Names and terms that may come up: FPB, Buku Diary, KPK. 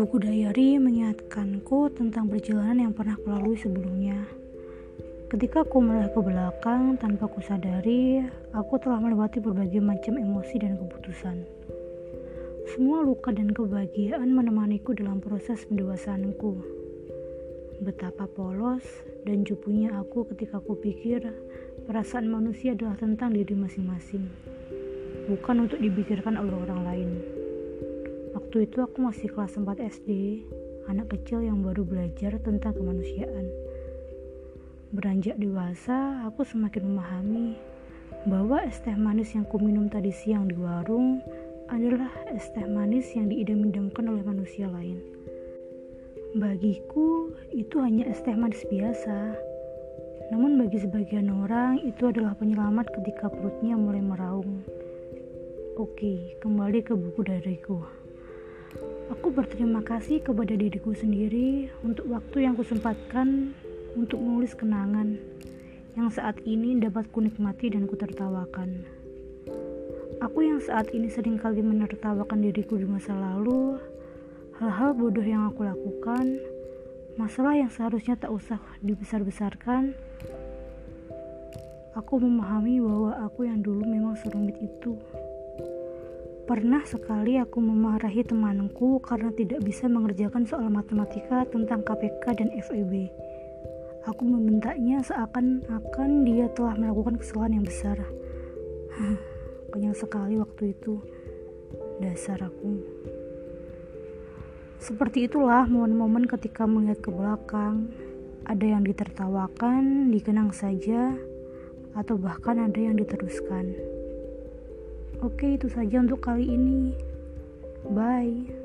Buku Diary mengingatkanku tentang perjalanan yang pernah kulalui sebelumnya. Ketika aku melangkah ke belakang tanpa kusadari, aku telah melewati berbagai macam emosi dan keputusan. Semua luka dan kebahagiaan menemaniku dalam proses pendewasaanku. Betapa polos dan cupunya aku ketika aku pikir perasaan manusia adalah tentang diri masing-masing, bukan untuk dipikirkan oleh orang lain. Waktu itu aku masih kelas 4 SD, anak kecil yang baru belajar tentang kemanusiaan. Beranjak dewasa, aku semakin memahami bahwa es teh manis yang kuminum tadi siang di warung adalah es teh manis yang diidam-idamkan oleh manusia lain. Bagiku, itu hanya es teh manis biasa. Namun bagi sebagian orang, itu adalah penyelamat ketika perutnya mulai meraung. Oke, kembali ke buku dariku. Aku berterima kasih kepada diriku sendiri untuk waktu yang kusempatkan untuk menulis kenangan yang saat ini dapat kunikmati dan kutertawakan. Aku yang saat ini seringkali menertawakan diriku di masa lalu, hal-hal bodoh yang aku lakukan, masalah yang seharusnya tak usah dibesar-besarkan. Aku memahami bahwa aku yang dulu memang serumit itu. Pernah sekali aku memarahi temanku karena tidak bisa mengerjakan soal matematika tentang KPK dan FPB. Aku membentaknya seakan-akan dia telah melakukan kesalahan yang besar. Kenyang sekali waktu itu. Dasar aku. Seperti itulah momen-momen ketika melihat ke belakang. Ada yang ditertawakan, dikenang saja, atau bahkan ada yang diteruskan. Oke, itu saja untuk kali ini. Bye.